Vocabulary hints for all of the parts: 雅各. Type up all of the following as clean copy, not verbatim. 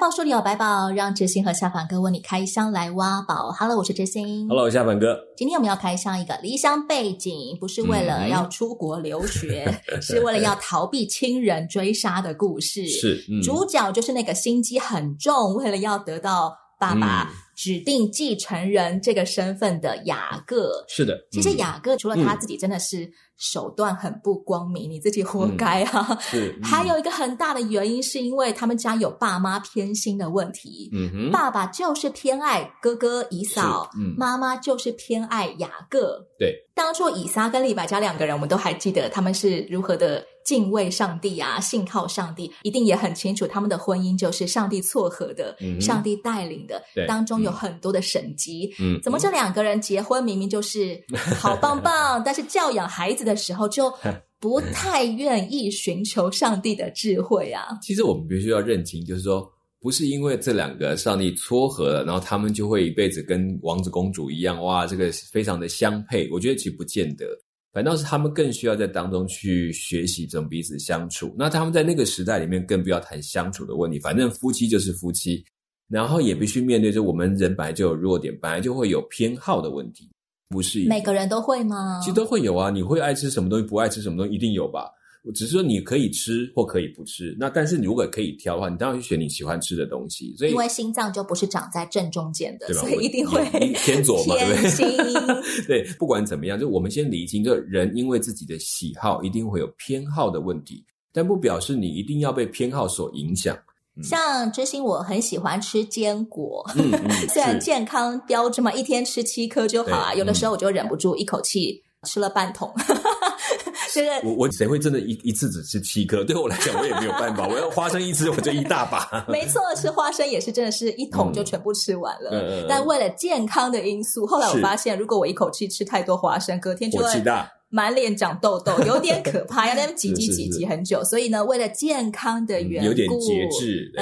宝书里有百宝，让知心和夏凡哥为你开箱来挖宝。Hello， 我是知心。Hello， 夏凡哥。今天我们要开箱一个离乡背景，不是为了要出国留学，是为了要逃避亲人追杀的故事。是，主角就是那个心机很重，为了要得到爸爸指定继承人这个身份的雅各。是的，其实雅各除了他自己真的是手段很不光明，你自己活该啊。还有一个很大的原因是因为他们家有爸妈偏心的问题。爸爸就是偏爱哥哥以扫，妈妈就是偏爱雅各。对，当初以撒跟利百加两个人，我们都还记得他们是如何的敬畏上帝啊，信靠上帝，一定也很清楚他们的婚姻就是上帝撮合的，上帝带领的，当中有很多的神迹。怎么这两个人结婚明明就是好棒棒，但是教养孩子的时候就不太愿意寻求上帝的智慧啊？其实我们必须要认清，就是说不是因为这两个上帝撮合了，然后他们就会一辈子跟王子公主一样，哇，这个非常的相配。我觉得其实不见得，反倒是他们更需要在当中去学习怎么彼此相处。那他们在那个时代里面更不要谈相处的问题，反正夫妻就是夫妻，然后也必须面对着我们人本来就有弱点，本来就会有偏好的问题。不是每个人都会吗？其实都会有啊，你会爱吃什么东西，不爱吃什么东西，一定有吧。只是说你可以吃或可以不吃，那但是你如果可以挑的话，你当然去选你喜欢吃的东西。所以因为心脏就不是长在正中间的，所以一定会偏左嘛，偏心。对，不管怎么样，就我们先理清，就人因为自己的喜好一定会有偏好的问题，但不表示你一定要被偏好所影响。像知心我很喜欢吃坚果，虽然健康标志嘛，一天吃7颗就好啊，有的时候我就忍不住一口气吃了半桶。我谁会真的一次只吃7颗？对我来讲我也没有办法。我要花生一吃我就一大把。没错，吃花生也是真的是一桶就全部吃完了。但为了健康的因素，后来我发现如果我一口气吃太多花生，隔天就会满脸长痘痘，有点可怕，要在那边挤很久。所以呢，为了健康的缘故，有点节制。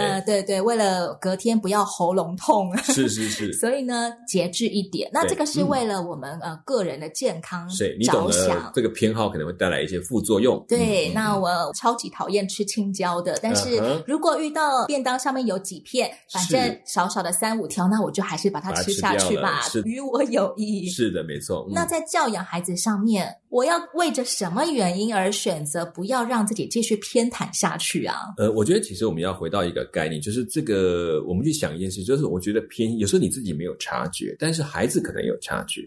对，为了隔天不要喉咙痛，是。所以呢，节制一点。那这个是为了我们个人的健康着想。是，你懂得这个偏好可能会带来一些副作用。对，那我超级讨厌吃青椒的，但是如果遇到便当上面有几片，反正少少的3-5条，那我就还是把它吃下去吧，与我有益。是的，没错。那在教养孩子上面，我要为着什么原因而选择不要让自己继续偏袒下去啊？我觉得其实我们要回到一个概念，就是这个我们去想一件事，就是我觉得偏有时候你自己没有察觉，但是孩子可能有察觉。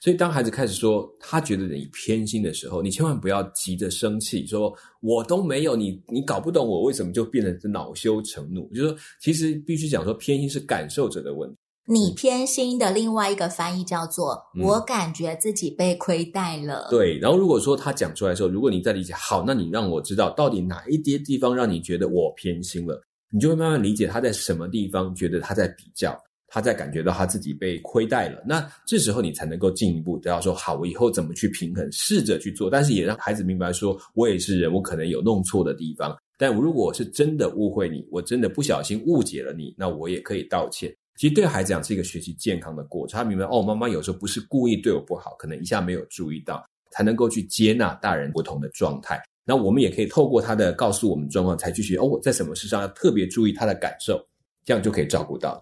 所以当孩子开始说他觉得你偏心的时候，你千万不要急着生气，说我都没有，你搞不懂我为什么就变成恼羞成怒。就是说其实必须讲说偏心是感受者的问题。你偏心的另外一个翻译叫做我感觉自己被亏待了。对，然后如果说他讲出来的时候，如果你再理解，好，那你让我知道到底哪一些地方让你觉得我偏心了，你就会慢慢理解他在什么地方觉得他在比较，他在感觉到他自己被亏待了。那这时候你才能够进一步知道说，好，我以后怎么去平衡，试着去做，但是也让孩子明白说，我也是人，我可能有弄错的地方，但如果我是真的误会你，我真的不小心误解了你，那我也可以道歉。其实对孩子讲是一个学习健康的过程，他明白哦，妈妈有时候不是故意对我不好，可能一下没有注意到，才能够去接纳大人不同的状态。那我们也可以透过他的告诉我们状况，才去学哦，我在什么事上要特别注意他的感受，这样就可以照顾到。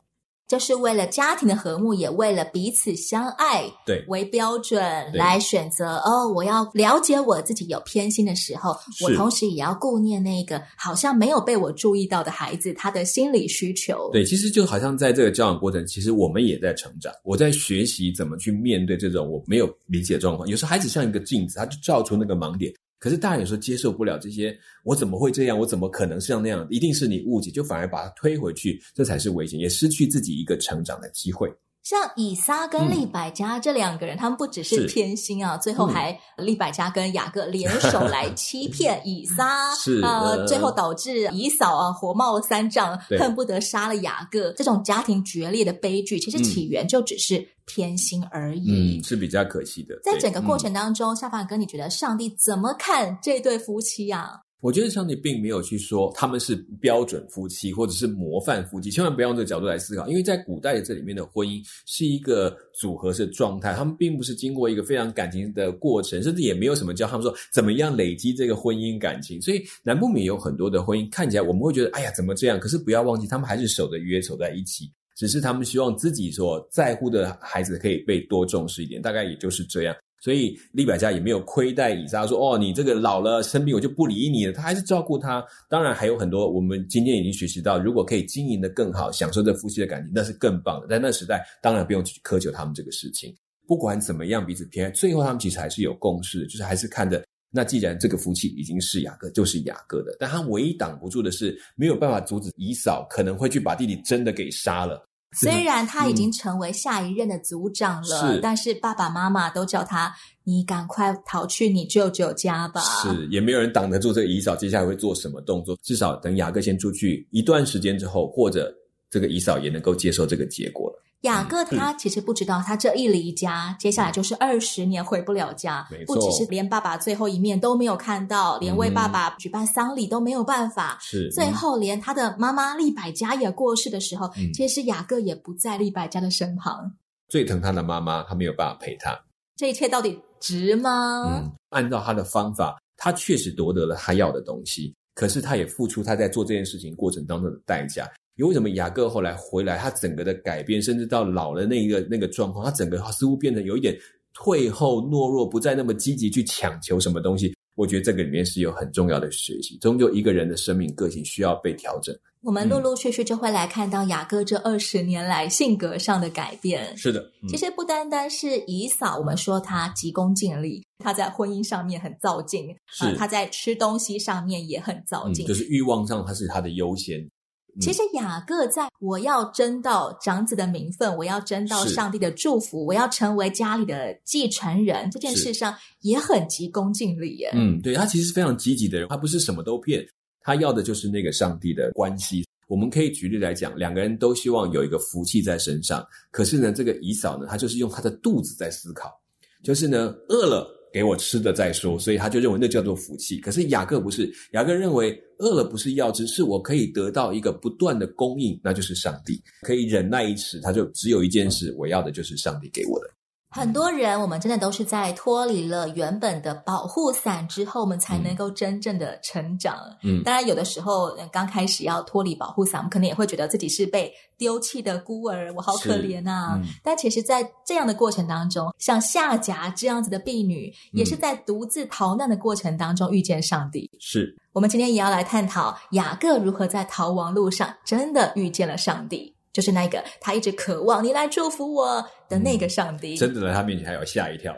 就是为了家庭的和睦，也为了彼此相爱为标准来选择哦，我要了解我自己有偏心的时候，我同时也要顾念那个好像没有被我注意到的孩子他的心理需求。对，其实就好像在这个交往过程，其实我们也在成长，我在学习怎么去面对这种我没有理解的状况。有时候孩子像一个镜子，他就照出那个盲点，可是大人有时候接受不了这些，我怎么会这样，我怎么可能像那样，一定是你误解，就反而把它推回去，这才是危险，也失去自己一个成长的机会。像以撒跟利百加这两个人，他们不只是偏心啊，最后还利百加跟雅各联手来欺骗以撒，是最后导致以扫啊火冒三丈，恨不得杀了雅各。这种家庭决裂的悲剧，其实起源就只是偏心而已，是比较可惜的。在整个过程当中，夏凡哥，你觉得上帝怎么看这对夫妻啊？我觉得上帝并没有去说他们是标准夫妻或者是模范夫妻，千万不要用这个角度来思考，因为在古代的这里面的婚姻是一个组合式状态，他们并不是经过一个非常感情的过程，甚至也没有什么教他们说怎么样累积这个婚姻感情，所以难不免有很多的婚姻看起来我们会觉得哎呀怎么这样，可是不要忘记他们还是守着约守在一起，只是他们希望自己所在乎的孩子可以被多重视一点，大概也就是这样。所以利百加也没有亏待以撒说你这个老了生病我就不理你了，他还是照顾他。当然还有很多我们今天已经学习到，如果可以经营的更好，享受这夫妻的感情，那是更棒的。在那时代当然不用去苛求他们这个事情，不管怎么样彼此偏爱，最后他们其实还是有共识，就是还是看着那既然这个夫妻已经是雅各就是雅各的，但他唯一挡不住的是没有办法阻止以扫可能会去把弟弟真的给杀了，虽然他已经成为下一任的族长了，但是爸爸妈妈都叫他你赶快逃去你舅舅家吧，是也没有人挡得住这个以扫接下来会做什么动作，至少等雅各先出去一段时间之后，或者这个以扫也能够接受这个结果了。雅各他其实不知道，他这一离家，接下来就是20年回不了家，不只是连爸爸最后一面都没有看到，连为爸爸举办丧礼都没有办法，最后连他的妈妈利百加也过世的时候，其实雅各也不在利百加的身旁，最疼他的妈妈他没有办法陪他，这一切到底值吗？按照他的方法他确实夺得了他要的东西，可是他也付出他在做这件事情过程当中的代价。因为为什么雅各后来回来，他整个的改变，甚至到老了那个状况，他整个似乎变成有一点退后懦弱，不再那么积极去强求什么东西。我觉得这个里面是有很重要的学习，终究一个人的生命个性需要被调整。我们陆陆续续就会来看到雅各这20年来性格上的改变。是的，其实不单单是以扫，我们说他急功近利，他在婚姻上面很躁进，他在吃东西上面也很躁进，就是欲望上他是他的优先。其实雅各在我要争到长子的名分，我要争到上帝的祝福，我要成为家里的继承人这件事上也很急功近利耶。对，他其实是非常积极的人，他不是什么都骗，他要的就是那个上帝的关系。我们可以举例来讲，两个人都希望有一个福气在身上，可是呢这个以扫呢，他就是用他的肚子在思考，就是呢饿了给我吃的再说，所以他就认为那叫做福气。可是雅各不是，雅各认为饿了不是要吃，是我可以得到一个不断的供应，那就是上帝。可以忍耐一时，他就只有一件事，我要的就是上帝给我的。很多人我们真的都是在脱离了原本的保护伞之后，我们才能够真正的成长。当然有的时候刚开始要脱离保护伞，我们可能也会觉得自己是被丢弃的孤儿，我好可怜啊。但其实在这样的过程当中，像夏甲这样子的婢女，也是在独自逃难的过程当中遇见上帝。是，我们今天也要来探讨雅各如何在逃亡路上真的遇见了上帝，就是那个他一直渴望你来祝福我的那个上帝。真的在他面前还有吓一跳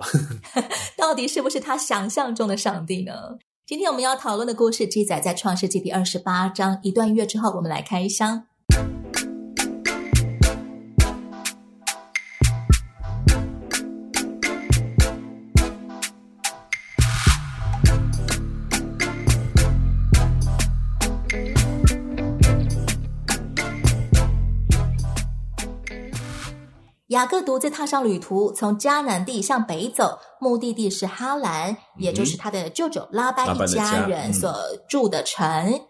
到底是不是他想象中的上帝呢？今天我们要讨论的故事记载在创世纪第28章，一段音乐之后我们来开箱。雅各独自踏上旅途，从迦南地向北走，目的地是哈兰，也就是他的舅舅拉班一家人所住的城。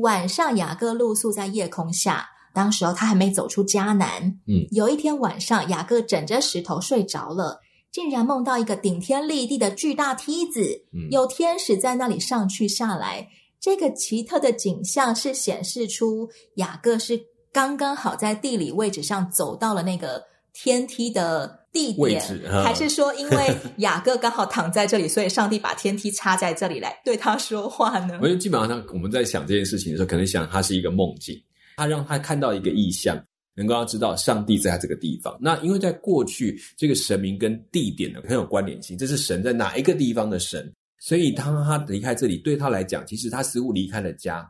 晚上雅各露宿在夜空下，当时他还没走出迦南。有一天晚上，雅各枕着石头睡着了，竟然梦到一个顶天立地的巨大梯子，有天使在那里上去下来。这个奇特的景象是显示出雅各是刚刚好在地理位置上走到了那个天梯的地点，还是说因为雅各刚好躺在这里所以上帝把天梯插在这里来对他说话呢？我觉得基本上我们在想这件事情的时候，可能想他是一个梦境，他让他看到一个意象，能够让他知道上帝在他这个地方。那因为在过去这个神明跟地点很有关联性，这是神在哪一个地方的神，所以当他离开这里，对他来讲其实他似乎离开了家，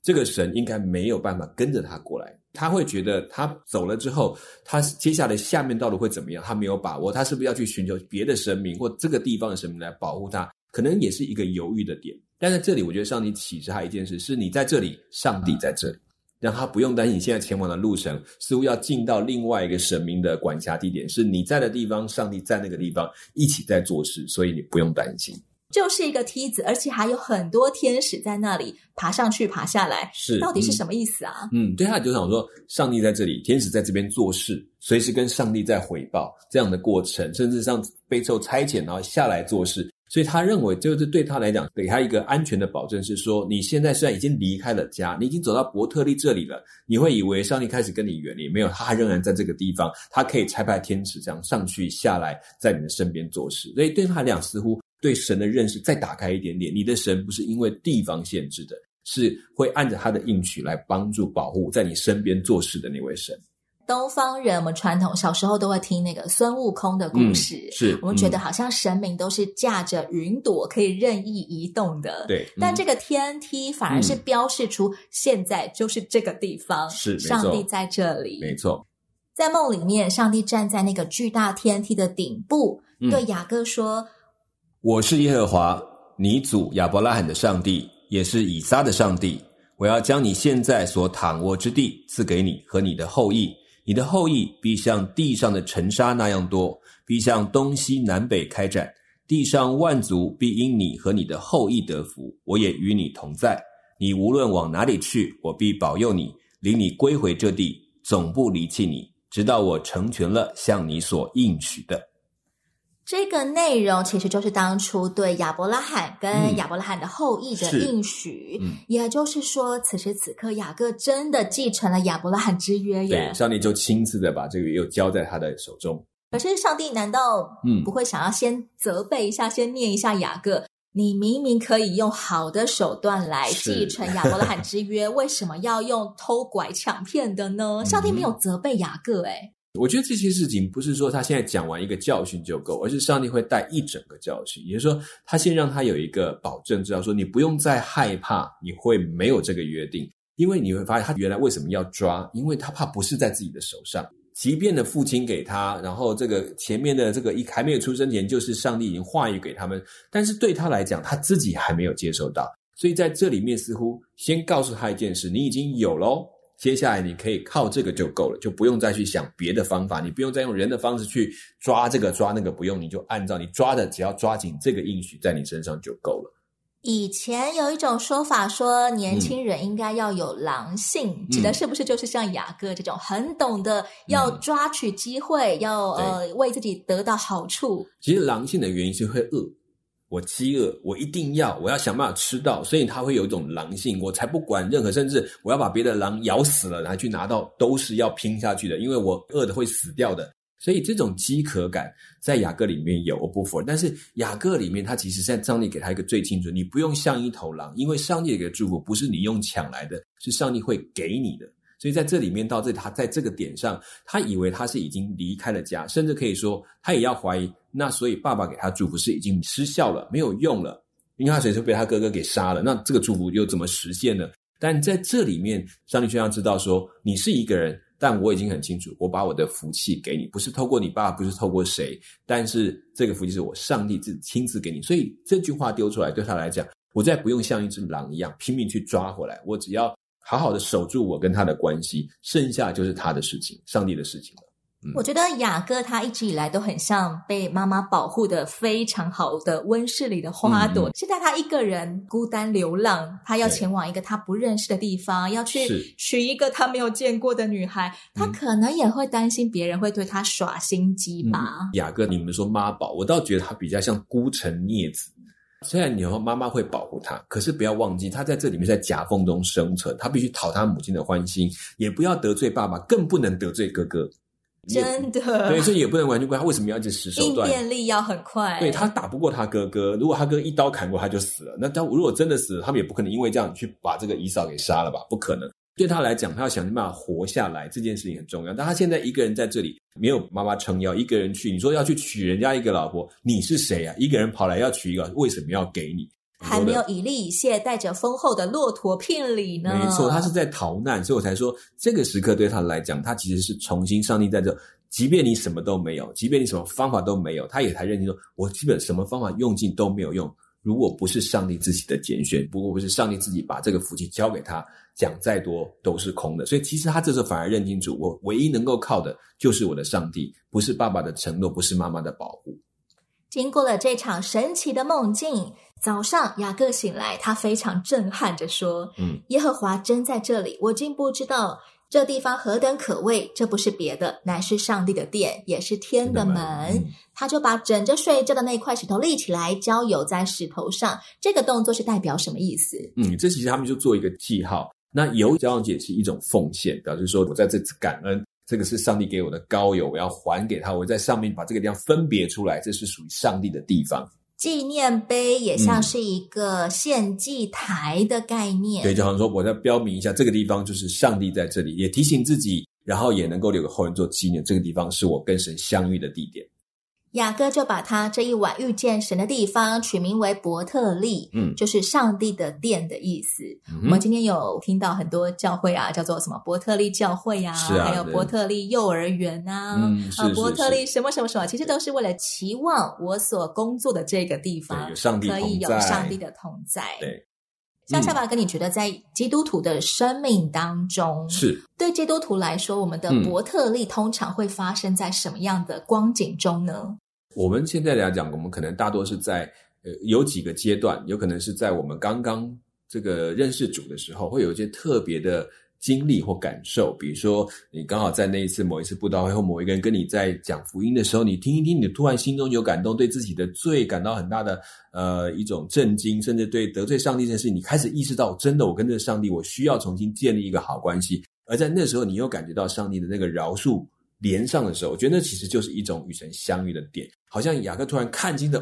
这个神应该没有办法跟着他过来，他会觉得他走了之后，他接下来下面道路会怎么样，他没有把握，他是不是要去寻求别的神明或这个地方的神明来保护他，可能也是一个犹豫的点。但在这里我觉得上帝启示他一件事，是你在这里，上帝在这里，让他不用担心你现在前往的路程似乎要进到另外一个神明的管辖地点，是你在的地方，上帝在那个地方一起在做事，所以你不用担心。就是一个梯子，而且还有很多天使在那里爬上去爬下来，是到底是什么意思啊？对，他就想说上帝在这里，天使在这边做事，随时跟上帝在回报这样的过程，甚至上备受差遣然后下来做事。所以他认为就是对他来讲，给他一个安全的保证，是说你现在虽然已经离开了家，你已经走到伯特利这里了，你会以为上帝开始跟你远离，没有，他仍然在这个地方，他可以差派天使这样上去下来在你的身边做事。所以对他来讲，似乎对神的认识再打开一点点，你的神不是因为地方限制的，是会按着他的应许来帮助保护在你身边做事的那位神。东方人我们传统小时候都会听那个孙悟空的故事，是我们觉得好像神明都是驾着云朵可以任意移动的，对。但这个天梯反而是标示出现在就是这个地方，是上帝在这里，没错。在梦里面，上帝站在那个巨大天梯的顶部，对雅各说，我是耶和华你祖亚伯拉罕的上帝，也是以撒的上帝，我要将你现在所躺卧之地赐给你和你的后裔，你的后裔必像地上的尘沙那样多，必向东西南北开展，地上万族必因你和你的后裔得福，我也与你同在，你无论往哪里去，我必保佑你，领你归回这地，总不离弃你，直到我成全了向你所应许的。这个内容其实就是当初对亚伯拉罕跟亚伯拉罕的后裔的应许，也就是说此时此刻雅各真的继承了亚伯拉罕之约耶。对，上帝就亲自的把这个约又交在他的手中。可是上帝难道不会想要先责备一下，先念一下雅各，你明明可以用好的手段来继承亚伯拉罕之约为什么要用偷拐抢骗的呢？上帝没有责备雅各耶。我觉得这些事情不是说他现在讲完一个教训就够，而是上帝会带一整个教训，也就是说他先让他有一个保证，知道说你不用再害怕你会没有这个约定，因为你会发现他原来为什么要抓，因为他怕不是在自己的手上，即便的父亲给他，然后这个前面的这个还没有出生前就是上帝已经话语给他们，但是对他来讲他自己还没有接受到，所以在这里面似乎先告诉他一件事，你已经有咯，接下来你可以靠这个就够了，就不用再去想别的方法，你不用再用人的方式去抓这个抓那个，不用，你就按照你抓的，只要抓紧这个应许在你身上就够了。以前有一种说法说年轻人应该要有狼性，指的是不是就是像雅各这种很懂得要抓取机会，要为自己得到好处。其实狼性的原因是会饿，我饥饿，我一定要，我要想办法吃到，所以他会有一种狼性，我才不管任何，甚至我要把别的狼咬死了然后去拿到，都是要拼下去的，因为我饿的会死掉的。所以这种饥渴感在雅各里面有，我不否认，但是雅各里面他其实在上帝给他一个最清楚，你不用像一头狼，因为上帝给祝福不是你用抢来的，是上帝会给你的。所以在这里面到这，他在这个点上，他以为他是已经离开了家，甚至可以说他也要怀疑，那所以爸爸给他祝福是已经失效了，没有用了，因为他随时被他哥哥给杀了，那这个祝福又怎么实现呢？但在这里面上帝却让知道说，你是一个人，但我已经很清楚，我把我的福气给你，不是透过你爸，不是透过谁，但是这个福气是我上帝自己亲自给你。所以这句话丢出来，对他来讲，我再不用像一只狼一样拼命去抓回来，我只要好好的守住我跟他的关系，剩下就是他的事情，上帝的事情了。我觉得雅各他一直以来都很像被妈妈保护的非常好的温室里的花朵，现在他一个人孤单流浪，他要前往一个他不认识的地方，要去娶一个他没有见过的女孩，他可能也会担心别人会对他耍心机吧。雅各，你们说妈宝，我倒觉得他比较像孤臣孽子，虽然你和妈妈会保护他，可是不要忘记他在这里面在夹缝中生存，他必须讨他母亲的欢心，也不要得罪爸爸，更不能得罪哥哥，真的，对，所以也不能完全怪他为什么要一直使手段，应变力要很快，对，他打不过他哥哥，如果他哥一刀砍过他就死了，那他如果真的死了，他们也不可能因为这样去把这个姨嫂给杀了吧，不可能。对他来讲，他要想办法活下来，这件事情很重要。但他现在一个人在这里，没有妈妈撑腰，一个人去，你说要去娶人家一个老婆，你是谁啊？一个人跑来要娶一个，为什么要给你？还没有以力以谢带着丰厚的骆驼聘礼呢。没错，他是在逃难，所以我才说这个时刻对他来讲，他其实是重新上帝在这，即便你什么都没有，即便你什么方法都没有，他也才认清说我基本什么方法用尽都没有用，如果不是上帝自己的拣选，如果不是上帝自己把这个福气交给他，讲再多都是空的。所以其实他这时候反而认清楚，我唯一能够靠的就是我的上帝，不是爸爸的承诺，不是妈妈的保护。经过了这场神奇的梦境，早上雅各醒来，他非常震撼着说，耶和华真在这里，我竟不知道这地方何等可畏，这不是别的，乃是上帝的殿，也是天的门。他就把枕着睡着的那块石头立起来，浇油在石头上。这个动作是代表什么意思？这其实他们就做一个记号。那油浇上解是一种奉献，表示说我在这次感恩，这个是上帝给我的膏油，我要还给他，我在上面把这个地方分别出来，这是属于上帝的地方。纪念碑也像是一个献祭台的概念，对，就好像说我在标明一下这个地方就是上帝在这里，也提醒自己，然后也能够留给后人做纪念，这个地方是我跟神相遇的地点。雅各就把他这一晚遇见神的地方取名为伯特利，就是上帝的殿的意思。我们今天有听到很多教会啊，叫做什么伯特利教会啊，还有伯特利幼儿园啊，伯特利什么什么什么，其实都是为了期望我所工作的这个地方有上帝同在，可以有上帝的同在。对，像夏爸哥，你觉得在基督徒的生命当中，是对基督徒来说，我们的伯特利通常会发生在什么样的光景中呢？我们现在来讲，我们可能大多是在有几个阶段，有可能是在我们刚刚这个认识主的时候，会有一些特别的经历或感受。比如说你刚好在那一次某一次布道会，或某一个人跟你在讲福音的时候，你听一听，你突然心中有感动，对自己的罪感到很大的一种震惊，甚至对得罪上帝这件事，你开始意识到真的我跟这个上帝，我需要重新建立一个好关系。而在那时候你又感觉到上帝的那个饶恕连上的时候，我觉得那其实就是一种与神相遇的点。好像雅各突然看清的，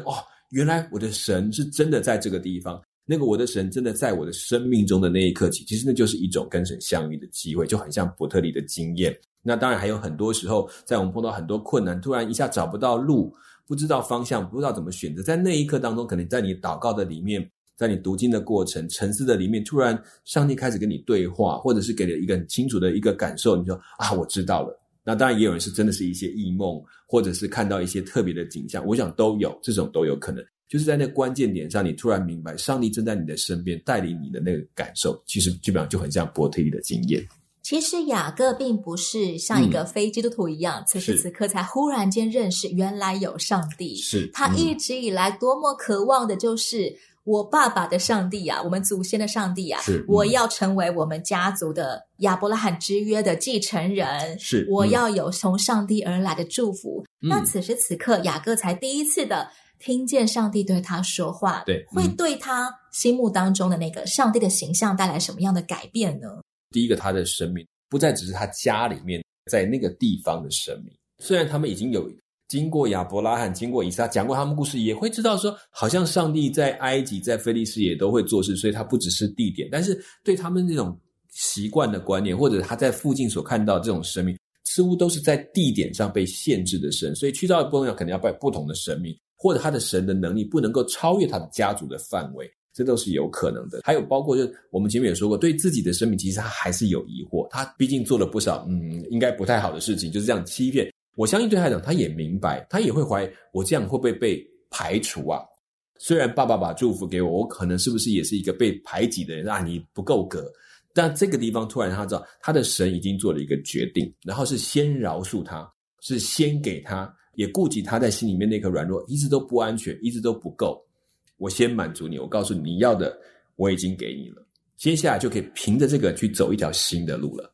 原来我的神是真的在这个地方，那个我的神真的在我的生命中的那一刻起，其实那就是一种跟神相遇的机会，就很像伯特利的经验。那当然还有很多时候，在我们碰到很多困难，突然一下找不到路，不知道方向，不知道怎么选择，在那一刻当中，可能在你祷告的里面，在你读经的过程，沉思的里面，突然上帝开始跟你对话，或者是给了一个很清楚的一个感受，你说我知道了。那当然也有人是真的是一些异梦，或者是看到一些特别的景象，我想都有，这种都有可能。就是在那关键点上，你突然明白上帝正在你的身边带领你的那个感受，其实基本上就很像伯特利的经验。其实雅各并不是像一个非基督徒一样，此时此刻才忽然间认识原来有上帝，他一直以来多么渴望的就是我爸爸的上帝啊，我们祖先的上帝啊，我要成为我们家族的亚伯拉罕之约的继承人，我要有从上帝而来的祝福。那此时此刻雅各才第一次的听见上帝对他说话，对，会对他心目当中的那个上帝的形象带来什么样的改变呢？第一个，他的神明不再只是他家里面在那个地方的神明，虽然他们已经有经过亚伯拉罕，经过以撒，讲过他们故事，也会知道说好像上帝在埃及，在非利士也都会做事，所以他不只是地点，但是对他们这种习惯的观念，或者他在附近所看到这种神明，似乎都是在地点上被限制的神，所以去到不同地方可能要拜不同的神明，或者他的神的能力不能够超越他的家族的范围，这都是有可能的。还有包括就是我们前面也说过，对自己的生命其实他还是有疑惑，他毕竟做了不少应该不太好的事情，就是这样欺骗。我相信对他来讲，他也明白，他也会怀疑我这样会不会被排除啊，虽然爸爸把祝福给我，我可能是不是也是一个被排挤的人啊？你不够格。但这个地方突然他知道他的神已经做了一个决定，然后是先饶恕他，是先给他，也顾及他在心里面那颗软弱，一直都不安全，一直都不够，我先满足你，我告诉你，你要的我已经给你了，接下来就可以凭着这个去走一条新的路了。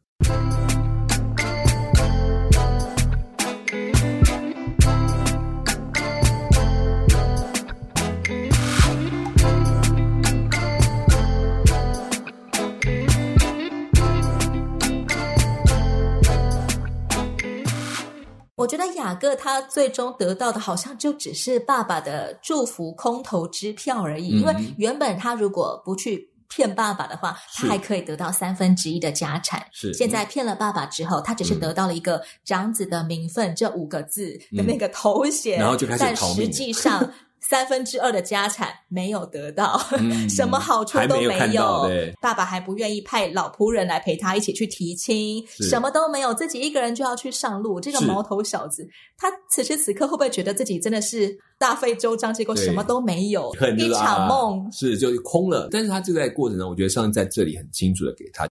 我觉得雅各他最终得到的好像就只是爸爸的祝福空头支票而已，因为原本他如果不去骗爸爸的话，他还可以得到1/3的家产，现在骗了爸爸之后，他只是得到了一个长子的名分这5个字的那个头衔，然后就开始逃命，但实际上2/3的家产没有得到、什么好处都没有，爸爸还不愿意派老仆人来陪他一起去提亲，什么都没有，自己一个人就要去上路。这个毛头小子他此时此刻会不会觉得自己真的是大费周章，结果什么都没有，一场梦，是就空了。但是他这个过程中，我觉得上帝在这里很清楚的给他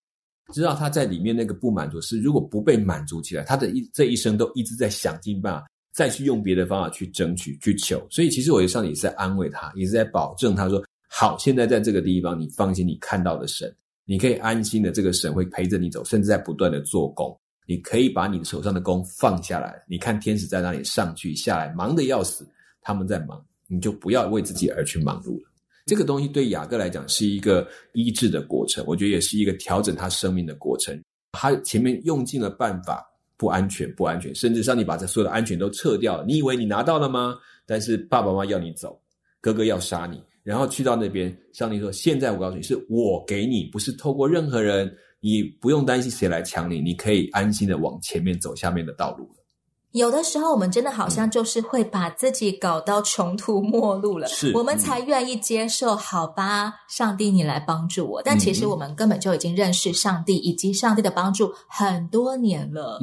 知道，他在里面那个不满足是如果不被满足起来，他的这一生都一直在想尽办法再去用别的方法去争取去求。所以其实我觉得上帝也是在安慰他，也是在保证他说，好，现在在这个地方你放心，你看到的神，你可以安心的，这个神会陪着你走，甚至在不断的做工，你可以把你手上的工放下来，你看天使在那里上去下来，忙得要死，他们在忙，你就不要为自己而去忙碌了。这个东西对雅各来讲是一个医治的过程，我觉得也是一个调整他生命的过程。他前面用尽了办法，不安全，甚至上帝把这所有的安全都撤掉了。你以为你拿到了吗？但是爸爸妈妈要你走，哥哥要杀你，然后去到那边，上帝说，现在我告诉你，是我给你，不是透过任何人，你不用担心谁来抢你，你可以安心的往前面走下面的道路了。有的时候我们真的好像就是会把自己搞到穷途末路了，我们才愿意接受，好吧，上帝你来帮助我。但其实我们根本就已经认识上帝以及上帝的帮助很多年了。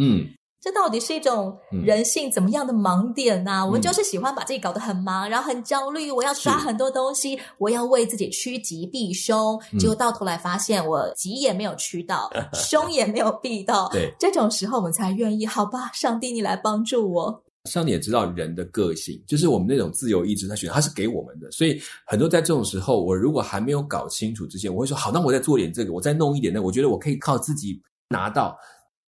这到底是一种人性怎么样的盲点啊？我们就是喜欢把自己搞得很忙，然后很焦虑，我要抓很多东西，我要为自己趋吉避凶，结果到头来发现我吉也没有趋到，凶也没有避到。对，这种时候我们才愿意，好吧，上帝你来帮助我。上帝也知道人的个性，就是我们那种自由意志，他选择他是给我们的，所以很多在这种时候，我如果还没有搞清楚之前，我会说，好，那我再做点这个，我再弄一点那个，我觉得我可以靠自己拿到。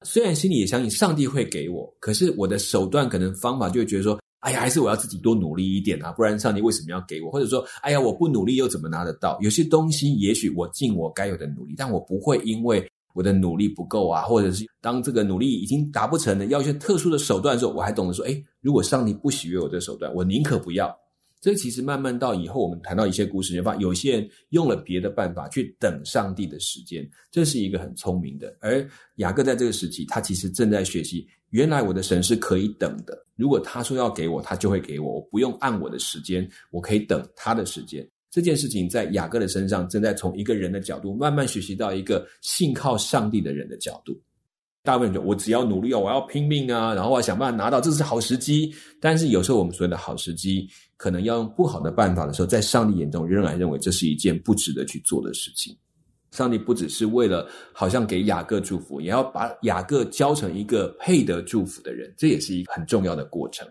虽然心里也相信上帝会给我，可是我的手段可能方法就会觉得说，哎呀，还是我要自己多努力一点啊，不然上帝为什么要给我？或者说，哎呀，我不努力又怎么拿得到？有些东西也许我尽我该有的努力，但我不会因为我的努力不够啊，或者是当这个努力已经达不成了，要一些特殊的手段的时候，我还懂得说，哎，如果上帝不喜悦我的手段，我宁可不要。这其实慢慢到以后我们谈到一些故事，就发现有些人用了别的办法去等上帝的时间，这是一个很聪明的。而雅各在这个时期，他其实正在学习，原来我的神是可以等的，如果他说要给我，他就会给我，我不用按我的时间，我可以等他的时间。这件事情在雅各的身上正在从一个人的角度慢慢学习到一个信靠上帝的人的角度。大部分人说，我只要努力啊，我要拼命啊，然后我要想办法拿到，这是好时机。但是有时候我们所谓的好时机，可能要用不好的办法的时候，在上帝眼中仍然认为这是一件不值得去做的事情。上帝不只是为了好像给雅各祝福，也要把雅各教成一个配得祝福的人，这也是一个很重要的过程。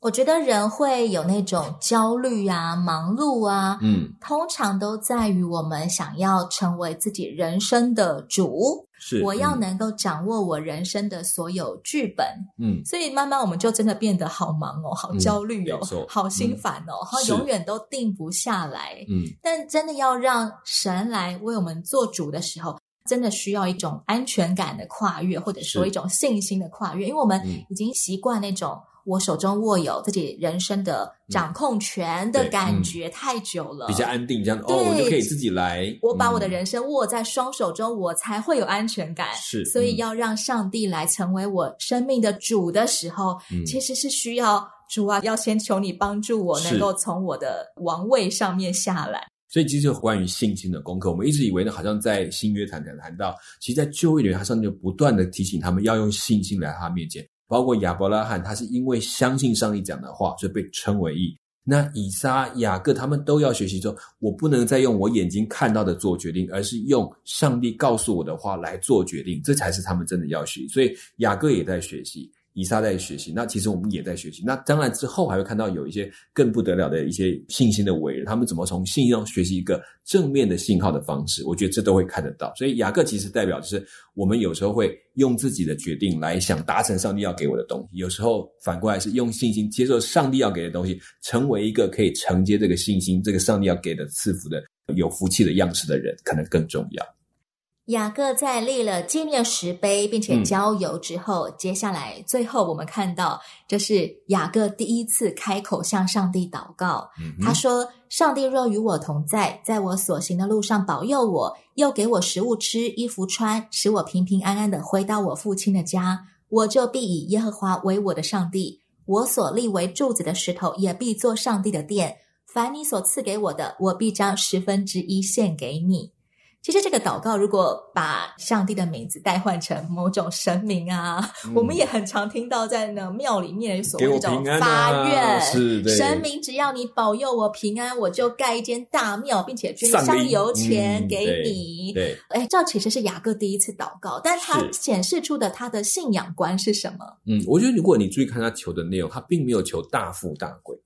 我觉得人会有那种焦虑啊、忙碌啊，通常都在于我们想要成为自己人生的主，我要能够掌握我人生的所有剧本。所以慢慢我们就真的变得好忙哦，好焦虑哦，好心烦哦，然后永远都定不下来。但真的要让神来为我们做主的时候，真的需要一种安全感的跨越，或者说一种信心的跨越，因为我们已经习惯那种我手中握有自己人生的掌控权的感觉太久了，比较安定，这样哦，我就可以自己来，我把我的人生握在双手中，我才会有安全感。所以要让上帝来成为我生命的主的时候，其实是需要主啊，要先求你帮助我能够从我的王位上面下来。所以其实关于信心的功课，我们一直以为呢，好像在新约谈到，其实在旧约里面，他上帝就不断的提醒他们要用信心来他面前。包括亚伯拉罕，他是因为相信上帝讲的话，所以被称为义。那以撒、雅各他们都要学习说，我不能再用我眼睛看到的做决定，而是用上帝告诉我的话来做决定，这才是他们真的要学习。所以雅各也在学习，以撒在学习，那其实我们也在学习。那当然之后还会看到有一些更不得了的一些信心的伟人，他们怎么从信心中学习一个正面的信号的方式，我觉得这都会看得到。所以雅各其实代表就是我们有时候会用自己的决定来想达成上帝要给我的东西，有时候反过来是用信心接受上帝要给的东西，成为一个可以承接这个信心，这个上帝要给的赐福的有福气的样式的人，可能更重要。雅各在立了纪念石碑并且浇油之后，接下来最后我们看到，这是雅各第一次开口向上帝祷告。他说，上帝若与我同在，在我所行的路上保佑我，又给我食物吃，衣服穿，使我平平安安地回到我父亲的家，我就必以耶和华为我的上帝，我所立为柱子的石头也必做上帝的殿，凡你所赐给我的，我必将1/10献给你。其实这个祷告如果把上帝的名字代换成某种神明啊，我们也很常听到在那庙里面所谓这种发愿、神明只要你保佑我平安，我就盖一间大庙并且捐香油钱给你。对，这其实是雅各第一次祷告，但他显示出的他的信仰观是什么？我觉得如果你注意看他求的内容，他并没有求大富大贵，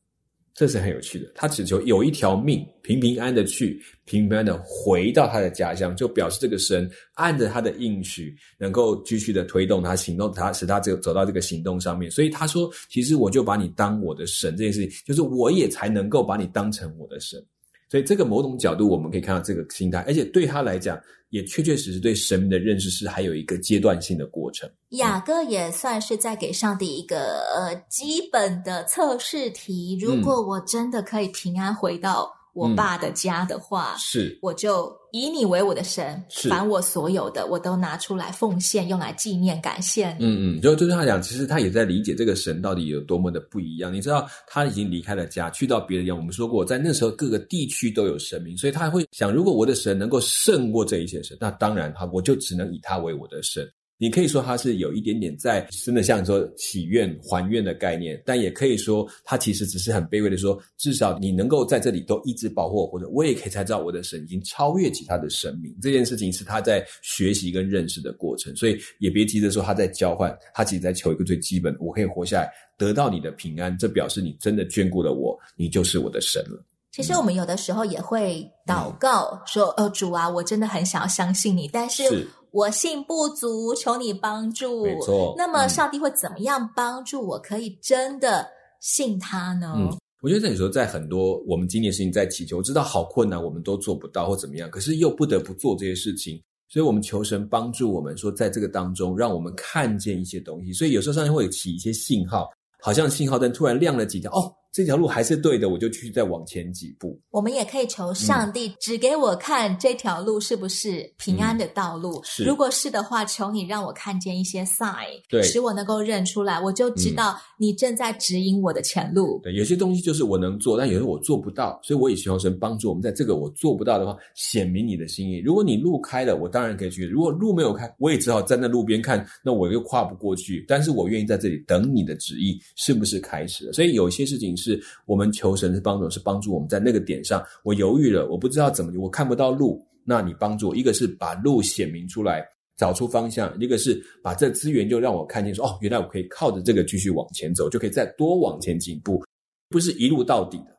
这是很有趣的，他只求有一条命平平安的去，平平安的回到他的家乡，就表示这个神按着他的应许能够继续的推动他行动，他使他走到这个行动上面。所以他说其实我就把你当我的神这件事情，就是我也才能够把你当成我的神。所以这个某种角度我们可以看到这个心态，而且对他来讲也确确实实对神明的认识是还有一个阶段性的过程。雅各也算是在给上帝一个基本的测试题，如果我真的可以平安回到我爸的家的话，是我就以你为我的神，凡我所有的我都拿出来奉献，用来纪念感谢你。就是他讲其实他也在理解这个神到底有多么的不一样。你知道他已经离开了家去到别的地方，我们说过在那时候各个地区都有神明，所以他会想如果我的神能够胜过这一些神，那当然我就只能以他为我的神。你可以说它是有一点点在真的像说祈愿还愿的概念，但也可以说它其实只是很卑微的说，至少你能够在这里都一直保护我，或者我也可以才知道我的神已经超越其他的神明，这件事情是他在学习跟认识的过程。所以也别急着说他在交换，他其实在求一个最基本，我可以活下来得到你的平安，这表示你真的眷顾了我，你就是我的神了。其实我们有的时候也会祷告说主啊，我真的很想要相信你，但是我信不足，求你帮助。没错，那么上帝会怎么样帮助我可以真的信他呢？我觉得这里说在很多我们今天的事情在祈求，知道好困难，我们都做不到或怎么样，可是又不得不做这些事情，所以我们求神帮助我们说在这个当中让我们看见一些东西。所以有时候上帝会起一些信号，好像信号灯突然亮了几条，这条路还是对的，我就继续再往前几步。我们也可以求上帝指给我看这条路是不是平安的道路，如果是的话，求你让我看见一些 sign， 使我能够认出来，我就知道你正在指引我的前路。对，有些东西就是我能做，但有些我做不到，所以我也希望神帮助我们在这个我做不到的话显明你的心意。如果你路开了，我当然可以去，如果路没有开，我也只好站在路边看，那我又跨不过去，但是我愿意在这里等你的旨意是不是开始了。所以有些事情是我们求神是帮助，是帮助我们在那个点上，我犹豫了，我不知道怎么，我看不到路，那你帮助我，一个是把路显明出来找出方向，一个是把这资源就让我看见说原来我可以靠着这个继续往前走，就可以再多往前进步，不是一路到底的，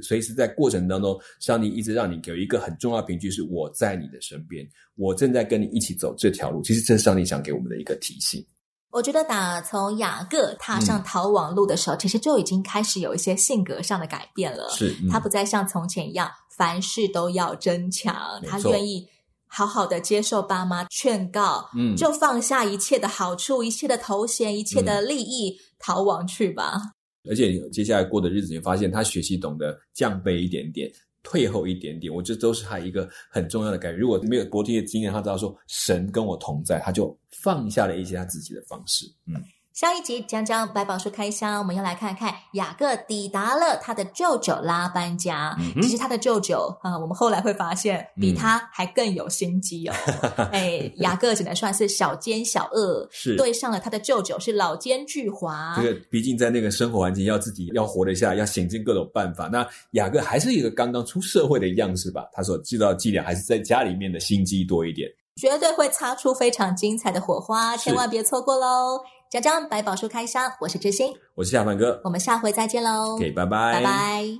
随时在过程当中上帝一直让你有一个很重要的凭据，是我在你的身边，我正在跟你一起走这条路。其实这是上帝想给我们的一个提醒。我觉得打从雅各踏上逃亡路的时候，其实就已经开始有一些性格上的改变了。他不再像从前一样凡事都要争强，他愿意好好的接受爸妈劝告，就放下一切的好处，一切的头衔，一切的利益，逃亡去吧。而且接下来过的日子你发现他学习懂得降卑一点点，退后一点点，我觉得都是他一个很重要的改变。如果没有过去的经验，他知道说神跟我同在，他就放下了一些他自己的方式。下一集将将百宝书开箱，我们要来看看雅各抵达了他的舅舅拉班家。其实他的舅舅我们后来会发现比他还更有心机雅各只能算是小奸小恶，对上了他的舅舅是老奸巨猾。这个毕竟在那个生活环境要自己要活得下，要想尽各种办法。那雅各还是一个刚刚出社会的样式吧，他所知道伎俩还是在家里面的心机多一点，绝对会擦出非常精彩的火花，千万别错过咯。讲讲百宝书开箱，我是知心，我是夏凡哥，我们下回再见喽，拜拜。